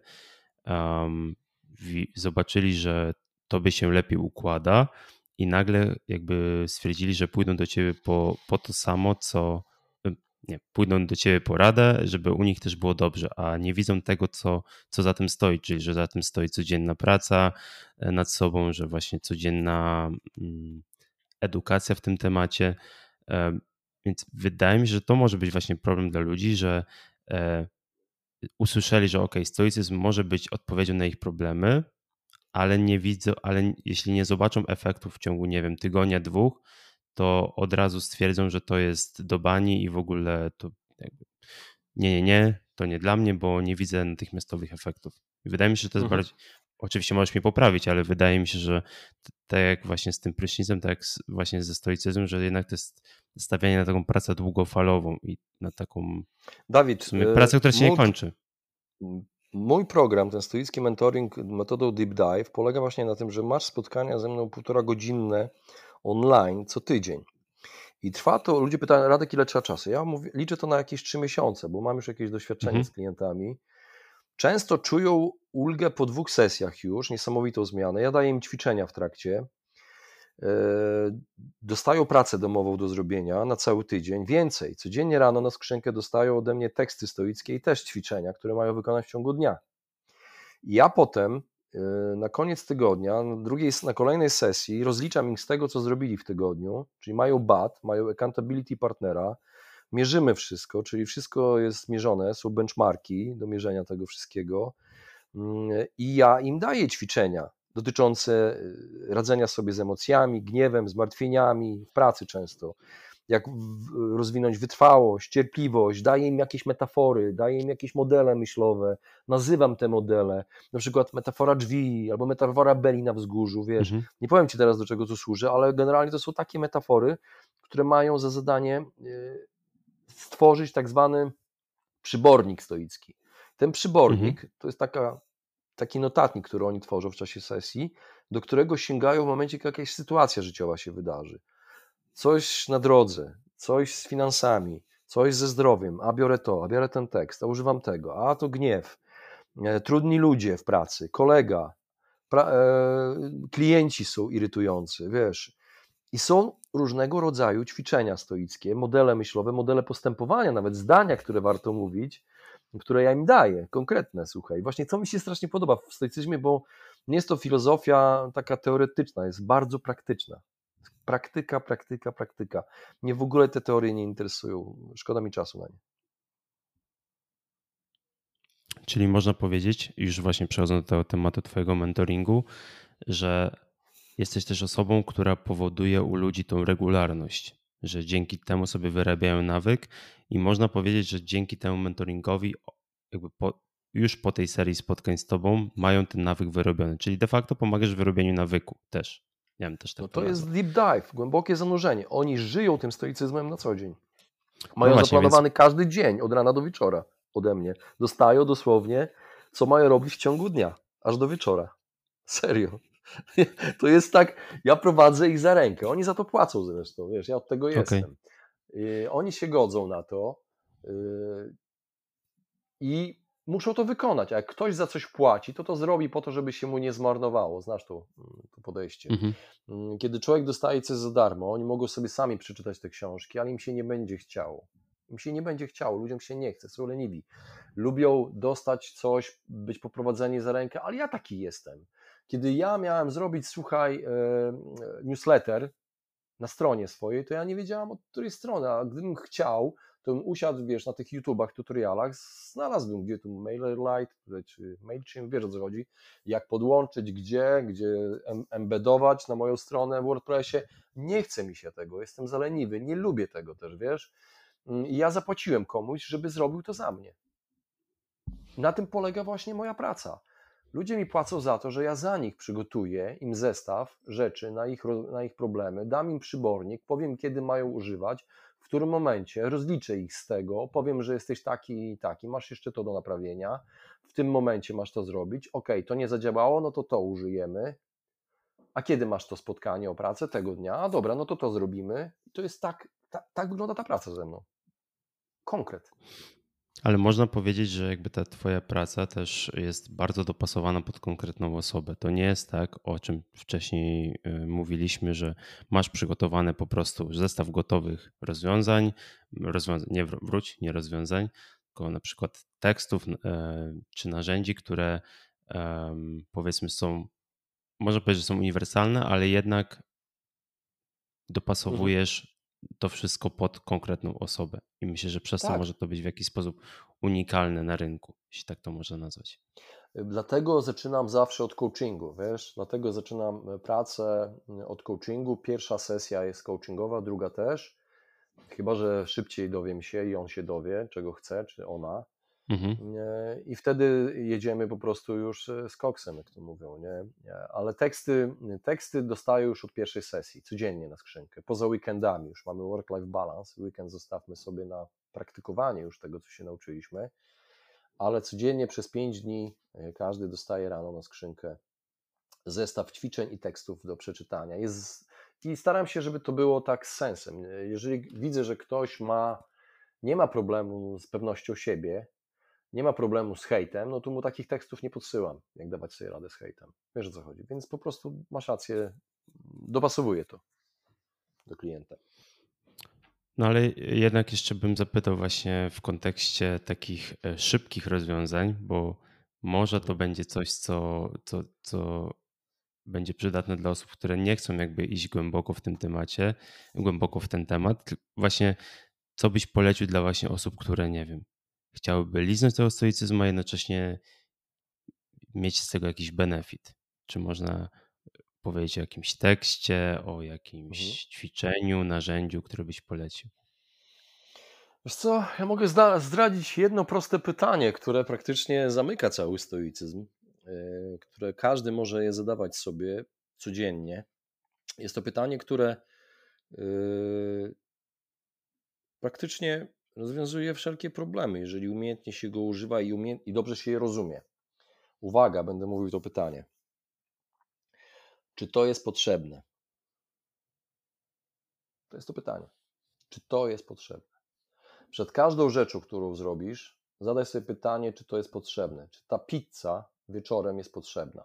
um, wi- zobaczyli, że tobie się lepiej układa. I nagle jakby stwierdzili, że pójdą do ciebie po, po to samo, co nie, pójdą do ciebie po radę, żeby u nich też było dobrze, a nie widzą tego, co, co za tym stoi, czyli że za tym stoi codzienna praca nad sobą, że właśnie codzienna edukacja w tym temacie. Więc wydaje mi się, że to może być właśnie problem dla ludzi, że usłyszeli, że okej, stoicyzm może być odpowiedzią na ich problemy, ale nie widzą, ale jeśli nie zobaczą efektów w ciągu, nie wiem, tygodnia, dwóch, to od razu stwierdzą, że to jest do bani i w ogóle to jakby nie, nie, nie, to nie dla mnie, bo nie widzę natychmiastowych efektów. I wydaje mi się, że to jest mhm. bardziej, oczywiście możesz mnie poprawić, ale wydaje mi się, że tak jak właśnie z tym prysznicem, tak jak właśnie ze stoicyzmem, że jednak to jest stawianie na taką pracę długofalową i na taką Dawid, w sumie pracę, która się mój, nie kończy. Mój program, ten stoicki mentoring metodą Deep Dive polega właśnie na tym, że masz spotkania ze mną półtora godzinne online co tydzień. I trwa to, ludzie pytają, Radek, ile trzeba czasu? Ja mówię, liczę to na jakieś trzy miesiące, bo mam już jakieś doświadczenie mhm. z klientami. Często czują ulgę po dwóch sesjach już, niesamowitą zmianę. Ja daję im ćwiczenia w trakcie. Dostają pracę domową do zrobienia na cały tydzień. Więcej, codziennie rano na skrzynkę dostają ode mnie teksty stoickie i też ćwiczenia, które mają wykonać w ciągu dnia. Ja potem na koniec tygodnia, na, drugiej, na kolejnej sesji rozliczam ich z tego, co zrobili w tygodniu, czyli mają B A T, mają accountability partnera, mierzymy wszystko, czyli wszystko jest mierzone, są benchmarki do mierzenia tego wszystkiego i ja im daję ćwiczenia dotyczące radzenia sobie z emocjami, gniewem, zmartwieniami, pracy często, jak rozwinąć wytrwałość, cierpliwość, daję im jakieś metafory, daję im jakieś modele myślowe, nazywam te modele, na przykład metafora drzwi albo metafora beli na wzgórzu, wiesz, mhm. nie powiem Ci teraz, do czego to służy, ale generalnie to są takie metafory, które mają za zadanie stworzyć tak zwany przybornik stoicki. Ten przybornik mhm. to jest taka taki notatnik, który oni tworzą w czasie sesji, do którego sięgają w momencie, kiedy jakaś sytuacja życiowa się wydarzy. Coś na drodze, coś z finansami, coś ze zdrowiem, a biorę to, a biorę ten tekst, a używam tego, a to gniew, trudni ludzie w pracy, kolega, pra- e- klienci są irytujący, wiesz. I są różnego rodzaju ćwiczenia stoickie, modele myślowe, modele postępowania, nawet zdania, które warto mówić, które ja im daję, konkretne, słuchaj. Właśnie co mi się strasznie podoba w stoicyzmie, bo nie jest to filozofia taka teoretyczna, jest bardzo praktyczna. Praktyka, praktyka, praktyka. Mnie w ogóle te teorie nie interesują. Szkoda mi czasu na nie. Czyli można powiedzieć, już właśnie przechodząc do tematu twojego mentoringu, że jesteś też osobą, która powoduje u ludzi tą regularność, że dzięki temu sobie wyrabiają nawyk i można powiedzieć, że dzięki temu mentoringowi jakby po, już po tej serii spotkań z tobą mają ten nawyk wyrobiony, czyli de facto pomagasz w wyrobieniu nawyku też. Ja bym też tak no to jest deep dive, głębokie zanurzenie. Oni żyją tym stoicyzmem na co dzień. Mają no właśnie, zaplanowany więc... każdy dzień od rana do wieczora ode mnie. Dostają dosłownie, co mają robić w ciągu dnia, aż do wieczora. Serio. To jest tak, ja prowadzę ich za rękę, oni za to płacą zresztą, wiesz, ja od tego okay. jestem. Yy, oni się godzą na to yy, i muszą to wykonać, a jak ktoś za coś płaci, to to zrobi po to, żeby się mu nie zmarnowało, znasz to, to podejście. Mhm. Yy, kiedy człowiek dostaje coś za darmo, oni mogą sobie sami przeczytać te książki, ale im się nie będzie chciało. Im się nie będzie chciało, ludziom się nie chce, są leniwi. Lubią dostać coś, być poprowadzeni za rękę, ale ja taki jestem. Kiedy ja miałem zrobić, słuchaj, newsletter na stronie swojej, to ja nie wiedziałam, od której strony, a gdybym chciał, to bym usiadł, wiesz, na tych YouTubach, tutorialach, znalazłbym, gdzie tu MailerLite, czy MailChimp, wiesz, o co chodzi, jak podłączyć, gdzie, gdzie embedować na moją stronę w WordPressie. Nie chce mi się tego, jestem zaleniwy, nie lubię tego też, wiesz. I ja zapłaciłem komuś, żeby zrobił to za mnie. Na tym polega właśnie moja praca. Ludzie mi płacą za to, że ja za nich przygotuję im zestaw rzeczy na ich, na ich problemy, dam im przybornik, powiem, kiedy mają używać, w którym momencie, rozliczę ich z tego, powiem, że jesteś taki i taki, masz jeszcze to do naprawienia, w tym momencie masz to zrobić, ok, to nie zadziałało, no to to użyjemy, a kiedy masz to spotkanie o pracę tego dnia, a dobra, no to to zrobimy. To jest tak, ta, tak wygląda ta praca ze mną. Konkret. Ale można powiedzieć, że jakby ta twoja praca też jest bardzo dopasowana pod konkretną osobę. To nie jest tak, o czym wcześniej mówiliśmy, że masz przygotowane po prostu zestaw gotowych rozwiązań, rozwiązań nie wróć, nie rozwiązań, tylko na przykład tekstów czy narzędzi, które powiedzmy są, można powiedzieć, że są uniwersalne, ale jednak dopasowujesz to wszystko pod konkretną osobę. I myślę, że przez tak. to może to być w jakiś sposób unikalne na rynku, jeśli tak to można nazwać. Dlatego zaczynam zawsze od coachingu, wiesz? Dlatego zaczynam pracę od coachingu. Pierwsza sesja jest coachingowa, druga też. Chyba że szybciej dowiem się i on się dowie, czego chce, czy ona. Mhm. I wtedy jedziemy po prostu już z koksem, jak to mówią, nie? Ale teksty, teksty dostaję już od pierwszej sesji, codziennie na skrzynkę, poza weekendami już mamy work-life balance, weekend zostawmy sobie na praktykowanie już tego, co się nauczyliśmy, ale codziennie przez pięć dni każdy dostaje rano na skrzynkę zestaw ćwiczeń i tekstów do przeczytania. Jest, i staram się, żeby to było tak z sensem. Jeżeli widzę, że ktoś ma, nie ma problemu z pewnością siebie, nie ma problemu z hejtem, no to mu takich tekstów nie podsyłam, jak dawać sobie radę z hejtem. Wiesz, o co chodzi. Więc po prostu masz rację, dopasowuję to do klienta. No ale jednak jeszcze bym zapytał właśnie w kontekście takich szybkich rozwiązań, bo może to będzie coś, co, co, co będzie przydatne dla osób, które nie chcą jakby iść głęboko w tym temacie, głęboko w ten temat. Właśnie co byś polecił dla właśnie osób, które nie wiem, chciałyby liznąć tego stoicyzmu, a jednocześnie mieć z tego jakiś benefit. Czy można powiedzieć o jakimś tekście, o jakimś mhm. ćwiczeniu, narzędziu, które byś polecił? Wiesz co, ja mogę zdradzić jedno proste pytanie, które praktycznie zamyka cały stoicyzm, które każdy może je zadawać sobie codziennie. Jest to pytanie, które praktycznie rozwiązuje wszelkie problemy, jeżeli umiejętnie się go używa i, umie... i dobrze się je rozumie. Uwaga, będę mówił to pytanie. Czy to jest potrzebne? To jest to pytanie. Czy to jest potrzebne? Przed każdą rzeczą, którą zrobisz, zadaj sobie pytanie, czy to jest potrzebne. Czy ta pizza wieczorem jest potrzebna?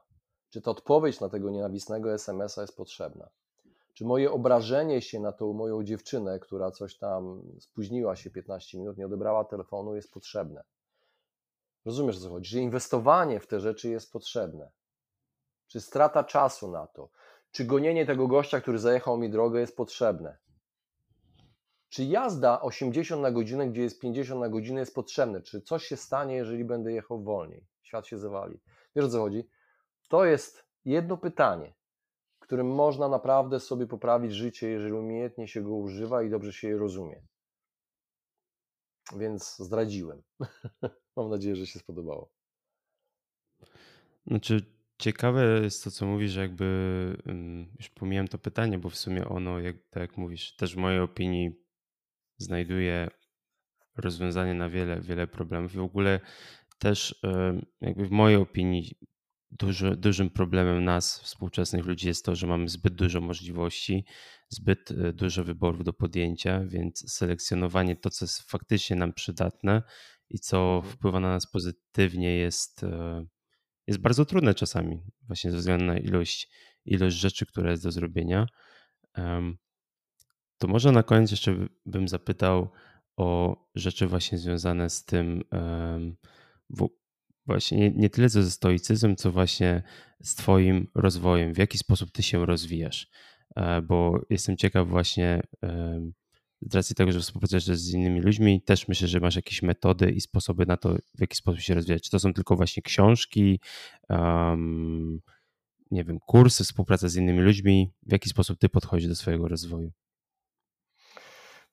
Czy ta odpowiedź na tego nienawistnego es em es a jest potrzebna? Czy moje obrażenie się na tą moją dziewczynę, która coś tam spóźniła się piętnaście minut, nie odebrała telefonu, jest potrzebne? Rozumiesz, o co chodzi? Że inwestowanie w te rzeczy jest potrzebne. Czy strata czasu na to? Czy gonienie tego gościa, który zajechał mi drogę, jest potrzebne? Czy jazda osiemdziesiąt na godzinę, gdzie jest pięćdziesiąt na godzinę, jest potrzebne? Czy coś się stanie, jeżeli będę jechał wolniej? Świat się zawali. Wiesz, o co chodzi? To jest jedno pytanie, którym można naprawdę sobie poprawić życie, jeżeli umiejętnie się go używa i dobrze się je rozumie. Więc zdradziłem. Mam nadzieję, że się spodobało. Znaczy, ciekawe jest to, co mówisz, jakby już pomijam to pytanie, bo w sumie ono, jak, tak jak mówisz, też w mojej opinii znajduje rozwiązanie na wiele, wiele problemów. I w ogóle też jakby w mojej opinii Duży, dużym problemem nas, współczesnych ludzi, jest to, że mamy zbyt dużo możliwości, zbyt dużo wyborów do podjęcia, więc selekcjonowanie to, co jest faktycznie nam przydatne i co wpływa na nas pozytywnie, jest, jest bardzo trudne czasami, właśnie ze względu na ilość, ilość rzeczy, która jest do zrobienia. To może na koniec jeszcze bym zapytał o rzeczy właśnie związane z tym, w Właśnie nie, nie tyle ze stoicyzmem, co właśnie z twoim rozwojem, w jaki sposób ty się rozwijasz, bo jestem ciekaw właśnie z racji tego, że współpracujesz z innymi ludźmi, też myślę, że masz jakieś metody i sposoby na to, w jaki sposób się rozwijać. Czy to są tylko właśnie książki, um, nie wiem, kursy, współpraca z innymi ludźmi, w jaki sposób ty podchodzisz do swojego rozwoju?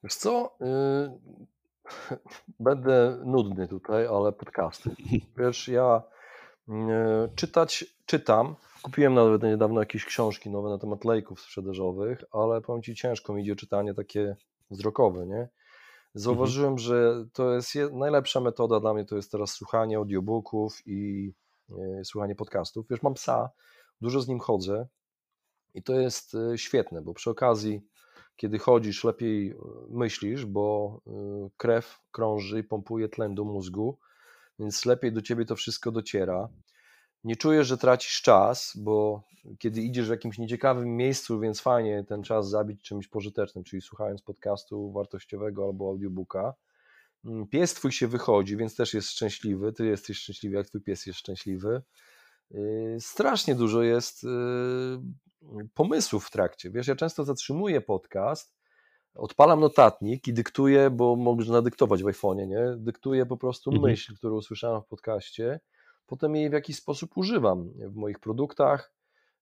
Wiesz co? Y- Będę nudny tutaj, ale podcasty. Wiesz, ja czytać czytam. Kupiłem nawet niedawno jakieś książki nowe na temat lejków sprzedażowych, ale powiem ci, ciężko mi idzie czytanie takie wzrokowe, nie? Zauważyłem, mhm. że to jest najlepsza metoda dla mnie, to jest teraz słuchanie audiobooków i słuchanie podcastów. Wiesz, mam psa, dużo z nim chodzę i to jest świetne, bo przy okazji kiedy chodzisz, lepiej myślisz, bo krew krąży i pompuje tlen do mózgu, więc lepiej do ciebie to wszystko dociera. Nie czujesz, że tracisz czas, bo kiedy idziesz w jakimś nieciekawym miejscu, więc fajnie ten czas zabić czymś pożytecznym, czyli słuchając podcastu wartościowego albo audiobooka. Pies twój się wychodzi, więc też jest szczęśliwy. Ty jesteś szczęśliwy, jak twój pies jest szczęśliwy. Strasznie dużo jest pomysłów w trakcie. Wiesz, ja często zatrzymuję podcast, odpalam notatnik i dyktuję, bo można dyktować w iPhone'ie, nie? Dyktuję po prostu mhm. myśl, którą usłyszałem w podcaście, potem jej w jakiś sposób używam w moich produktach,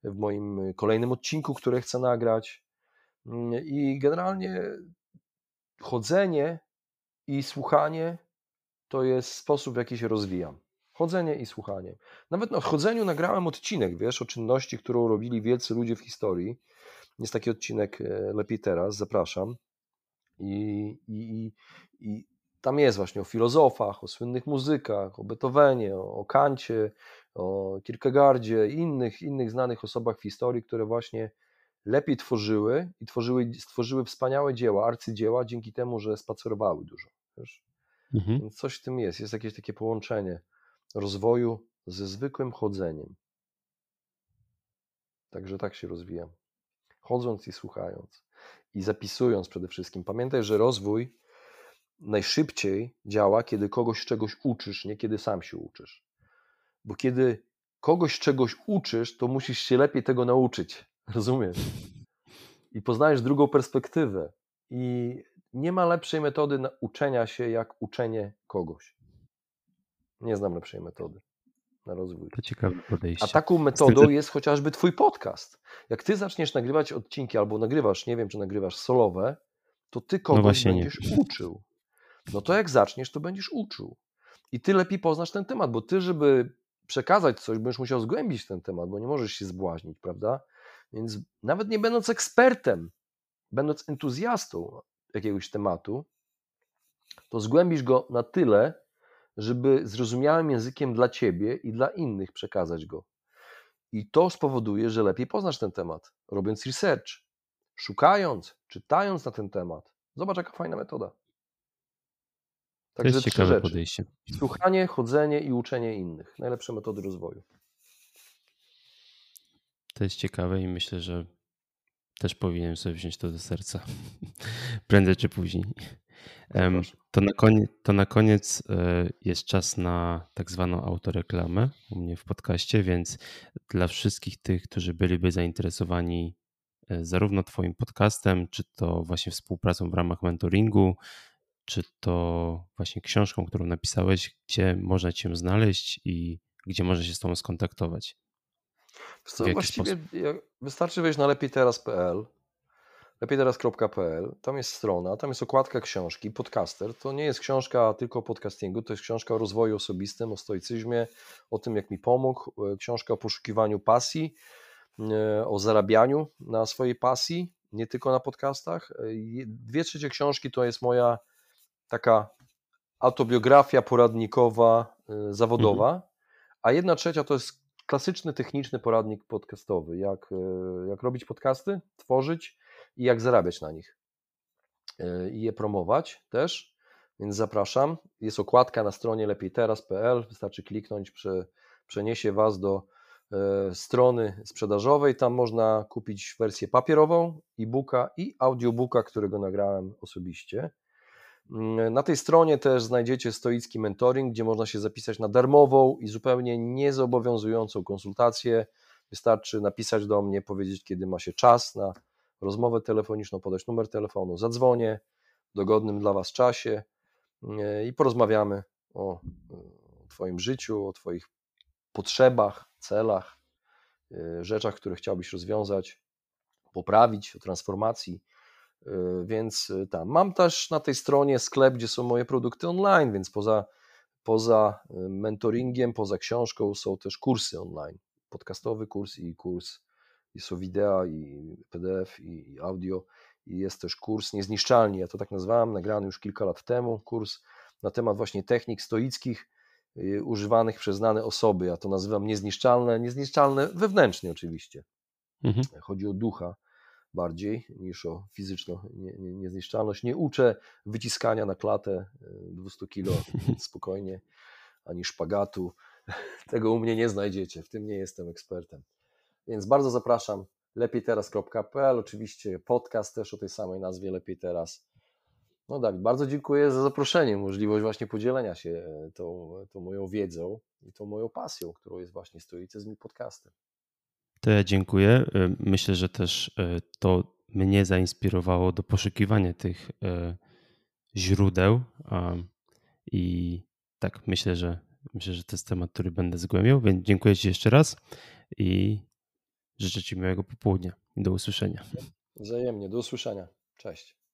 w moim kolejnym odcinku, który chcę nagrać i generalnie chodzenie i słuchanie to jest sposób, w jaki się rozwijam. Chodzenie i słuchanie. Nawet na chodzeniu nagrałem odcinek, wiesz, o czynności, którą robili wielcy ludzie w historii. Jest taki odcinek Lepiej Teraz, zapraszam. I, i, i tam jest właśnie o filozofach, o słynnych muzykach, o Beethovenie, o, o Kancie, o Kierkegaardzie i innych, innych znanych osobach w historii, które właśnie lepiej tworzyły i tworzyły, stworzyły wspaniałe dzieła, arcydzieła, dzięki temu, że spacerowały dużo. Wiesz? Mhm. Więc coś w tym jest, jest jakieś takie połączenie rozwoju ze zwykłym chodzeniem. Także tak się rozwijam. Chodząc i słuchając. I zapisując przede wszystkim. Pamiętaj, że rozwój najszybciej działa, kiedy kogoś czegoś uczysz, nie kiedy sam się uczysz. Bo kiedy kogoś czegoś uczysz, to musisz się lepiej tego nauczyć. Rozumiesz? I poznajesz drugą perspektywę. I nie ma lepszej metody nauczenia się, jak uczenie kogoś. Nie znam lepszej metody na rozwój. To ciekawe podejście. A taką metodą jest chociażby twój podcast. Jak ty zaczniesz nagrywać odcinki albo nagrywasz, nie wiem, czy nagrywasz solowe, to ty kogoś no będziesz nie. uczył. No to jak zaczniesz, to będziesz uczył. I ty lepiej poznasz ten temat, bo ty, żeby przekazać coś, będziesz musiał zgłębić ten temat, bo nie możesz się zbłaźnić, prawda? Więc nawet nie będąc ekspertem, będąc entuzjastą jakiegoś tematu, to zgłębisz go na tyle, żeby zrozumiałym językiem dla ciebie i dla innych przekazać go. I to spowoduje, że lepiej poznasz ten temat, robiąc research, szukając, czytając na ten temat. Zobacz, jaka fajna metoda. Także to jest ciekawe rzeczy. Podejście. Słuchanie, chodzenie i uczenie innych. Najlepsze metody rozwoju. To jest ciekawe i myślę, że też powinienem sobie wziąć to do serca. Prędzej czy później. To na koniec, to na koniec jest czas na tak zwaną autoreklamę u mnie w podcaście, więc dla wszystkich tych, którzy byliby zainteresowani zarówno twoim podcastem, czy to właśnie współpracą w ramach mentoringu, czy to właśnie książką, którą napisałeś, gdzie można cię znaleźć i gdzie można się z tobą skontaktować. Co, właściwie sposób? Wystarczy wejść na lepiej teraz kropka p l, lepiej teraz kropka p l, tam jest strona, tam jest okładka książki, podcaster, to nie jest książka tylko o podcastingu, to jest książka o rozwoju osobistym, o stoicyzmie, o tym jak mi pomógł, książka o poszukiwaniu pasji, o zarabianiu na swojej pasji, nie tylko na podcastach. Dwie trzecie książki to jest moja taka autobiografia poradnikowa, zawodowa, mhm. a jedna trzecia to jest klasyczny, techniczny poradnik podcastowy, jak, jak robić podcasty, tworzyć i jak zarabiać na nich i je promować też, więc zapraszam. Jest okładka na stronie lepiej teraz kropka p l, wystarczy kliknąć, przeniesie was do strony sprzedażowej, tam można kupić wersję papierową, e-booka i audiobooka, którego nagrałem osobiście. Na tej stronie też znajdziecie stoicki mentoring, gdzie można się zapisać na darmową i zupełnie niezobowiązującą konsultację. Wystarczy napisać do mnie, powiedzieć, kiedy ma się czas na rozmowę telefoniczną, podać numer telefonu, zadzwonię w dogodnym dla was czasie i porozmawiamy o twoim życiu, o twoich potrzebach, celach, rzeczach, które chciałbyś rozwiązać, poprawić, o transformacji. Więc tam mam też na tej stronie sklep, gdzie są moje produkty online, więc poza, poza mentoringiem, poza książką są też kursy online, podcastowy kurs i kurs, i są wideo i P D F i, i audio i jest też kurs Niezniszczalni, ja to tak nazwałem, nagrany już kilka lat temu, kurs na temat właśnie technik stoickich yy, używanych przez znane osoby, ja to nazywam niezniszczalne, niezniszczalne wewnętrznie oczywiście, mhm. chodzi o ducha bardziej niż o fizyczną niezniszczalność. Nie uczę wyciskania na klatę dwieście kilo spokojnie, ani szpagatu. Tego u mnie nie znajdziecie, w tym nie jestem ekspertem. Więc bardzo zapraszam, lepiej teraz kropka p l, oczywiście podcast też o tej samej nazwie, Lepiej Teraz. No tak, bardzo dziękuję za zaproszenie, możliwość właśnie podzielenia się tą, tą moją wiedzą i tą moją pasją, którą jest właśnie stoicyzm i podcastem. To ja dziękuję. Myślę, że też to mnie zainspirowało do poszukiwania tych e, źródeł a, i tak myślę, że myślę, że to jest temat, który będę zgłębiał, więc dziękuję Ci jeszcze raz i życzę Ci miłego popołudnia i do usłyszenia. Wzajemnie, do usłyszenia. Cześć.